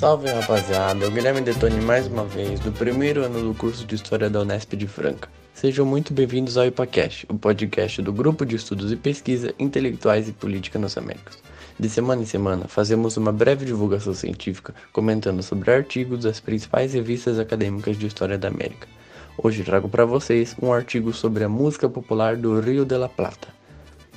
Salve rapaziada, eu Guilherme Detoni mais uma vez, do primeiro ano do curso de História da Unesp de Franca. Sejam muito bem-vindos ao IpaCast, o podcast do Grupo de Estudos e Pesquisa Intelectuais e Política nas Américas. De semana em semana, fazemos uma breve divulgação científica, comentando sobre artigos das principais revistas acadêmicas de História da América. Hoje trago para vocês um artigo sobre a música popular do Rio de la Plata.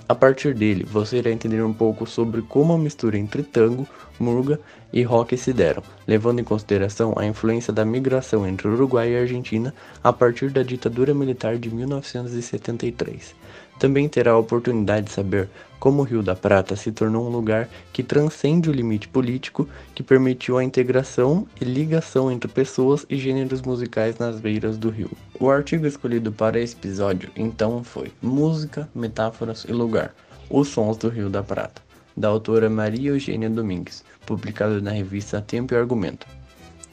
A partir dele, você irá entender um pouco sobre como a mistura entre tango, murga e rock se deram, levando em consideração a influência da migração entre Uruguai e Argentina a partir da ditadura militar de 1973. Também terá a oportunidade de saber como o Rio da Prata se tornou um lugar que transcende o limite político, que permitiu a integração e ligação entre pessoas e gêneros musicais nas beiras do rio. O artigo escolhido para esse episódio, então, foi Música, Metáforas e Lugar, os Sons do Rio da Prata, da autora Maria Eugênia Domingues, publicado na revista Tempo e Argumento.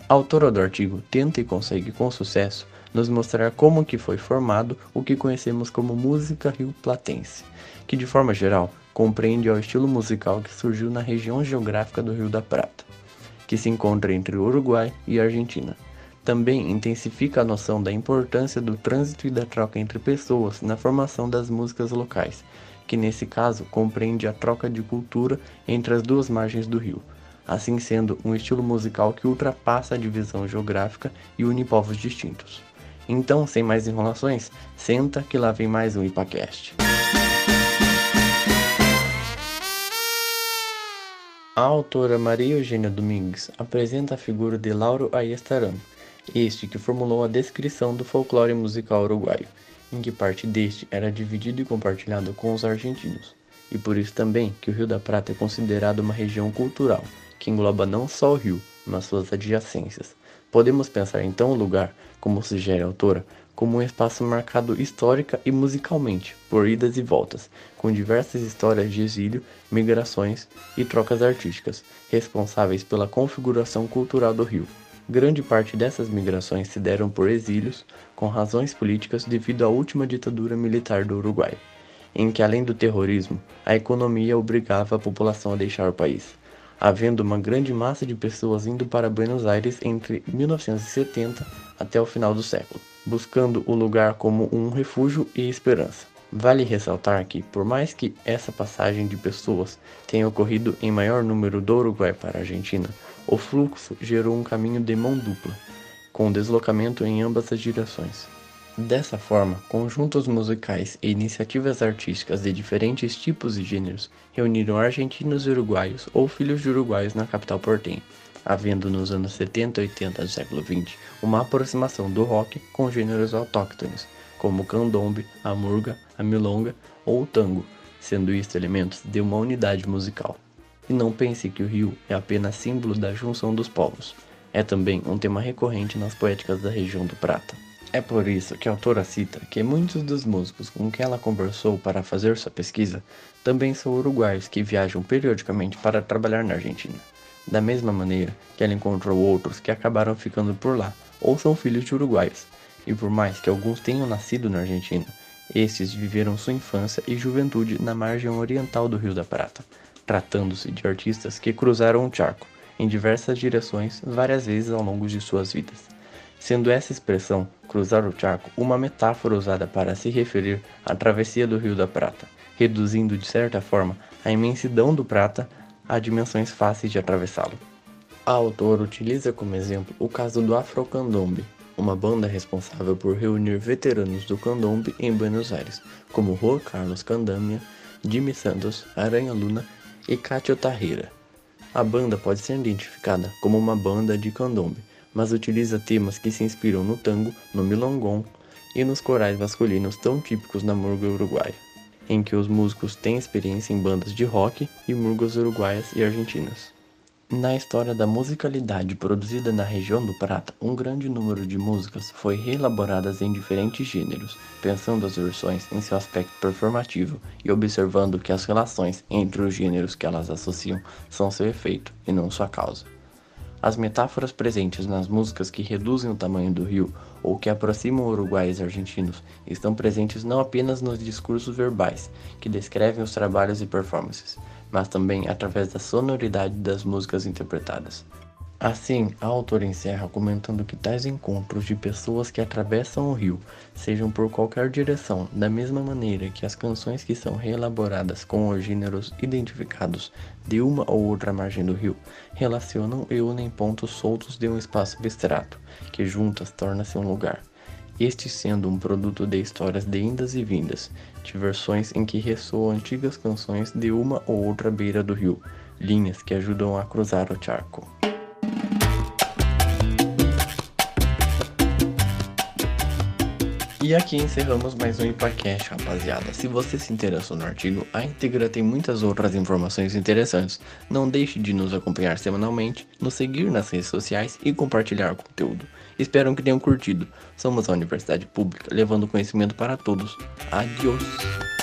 A autora do artigo tenta e consegue com sucesso nos mostrar como que foi formado o que conhecemos como música rio-platense, que de forma geral compreende ao estilo musical que surgiu na região geográfica do Rio da Prata, que se encontra entre Uruguai e Argentina. Também intensifica a noção da importância do trânsito e da troca entre pessoas na formação das músicas locais, que nesse caso compreende a troca de cultura entre as duas margens do rio, assim sendo um estilo musical que ultrapassa a divisão geográfica e une povos distintos. Então, sem mais enrolações, senta que lá vem mais um IpaCast. A autora Maria Eugênia Domingues apresenta a figura de Lauro Ayestarán, este que formulou a descrição do folclore musical uruguaio, em que parte deste era dividido e compartilhado com os argentinos, e por isso também que o Rio da Prata é considerado uma região cultural, que engloba não só o rio, mas suas adjacências. Podemos pensar então o lugar, como sugere a autora, como um espaço marcado histórica e musicalmente, por idas e voltas, com diversas histórias de exílio, migrações e trocas artísticas, responsáveis pela configuração cultural do rio. Grande parte dessas migrações se deram por exílios, com razões políticas devido à última ditadura militar do Uruguai, em que além do terrorismo, a economia obrigava a população a deixar o país, havendo uma grande massa de pessoas indo para Buenos Aires entre 1970 até o final do século, buscando o lugar como um refúgio e esperança. Vale ressaltar que, por mais que essa passagem de pessoas tenha ocorrido em maior número do Uruguai para a Argentina, o fluxo gerou um caminho de mão dupla, com deslocamento em ambas as direções. Dessa forma, conjuntos musicais e iniciativas artísticas de diferentes tipos e gêneros reuniram argentinos e uruguaios ou filhos de uruguaios na capital portenha, havendo nos anos 70 e 80 do século XX uma aproximação do rock com gêneros autóctones, como o candombe, a murga, a milonga ou o tango, sendo isto elementos de uma unidade musical. E não pense que o rio é apenas símbolo da junção dos povos, é também um tema recorrente nas poéticas da região do Prata. É por isso que a autora cita que muitos dos músicos com quem ela conversou para fazer sua pesquisa também são uruguaios que viajam periodicamente para trabalhar na Argentina, da mesma maneira que ela encontrou outros que acabaram ficando por lá ou são filhos de uruguaios, e por mais que alguns tenham nascido na Argentina, esses viveram sua infância e juventude na margem oriental do Rio da Prata, tratando-se de artistas que cruzaram o charco em diversas direções várias vezes ao longo de suas vidas, sendo essa expressão, cruzar o charco, uma metáfora usada para se referir à travessia do Rio da Prata, reduzindo de certa forma a imensidão do Prata a dimensões fáceis de atravessá-lo. A autora utiliza como exemplo o caso do Afro-Candombe, uma banda responsável por reunir veteranos do candombe em Buenos Aires, como Juan Carlos Candamia, Jimmy Santos, Aranha Luna e Cátio Tarreira. A banda pode ser identificada como uma banda de candombe, mas utiliza temas que se inspiram no tango, no milongon e nos corais masculinos tão típicos na murga uruguaia, em que os músicos têm experiência em bandas de rock e murgas uruguaias e argentinas. Na história da musicalidade produzida na região do Prata, um grande número de músicas foi reelaboradas em diferentes gêneros, pensando as versões em seu aspecto performativo e observando que as relações entre os gêneros que elas associam são seu efeito e não sua causa. As metáforas presentes nas músicas que reduzem o tamanho do rio ou que aproximam uruguaios e argentinos estão presentes não apenas nos discursos verbais, que descrevem os trabalhos e performances, mas também através da sonoridade das músicas interpretadas. Assim, a autora encerra comentando que tais encontros de pessoas que atravessam o rio, sejam por qualquer direção, da mesma maneira que as canções que são reelaboradas com os gêneros identificados de uma ou outra margem do rio, relacionam e unem pontos soltos de um espaço abstrato, que juntas torna-se um lugar. Este sendo um produto de histórias de indas e vindas, de versões em que ressoam antigas canções de uma ou outra beira do rio, linhas que ajudam a cruzar o charco. E aqui encerramos mais um IpaCast, rapaziada. Se você se interessou no artigo, a íntegra tem muitas outras informações interessantes. Não deixe de nos acompanhar semanalmente, nos seguir nas redes sociais e compartilhar o conteúdo. Espero que tenham curtido. Somos a Universidade Pública, levando conhecimento para todos. Adiós!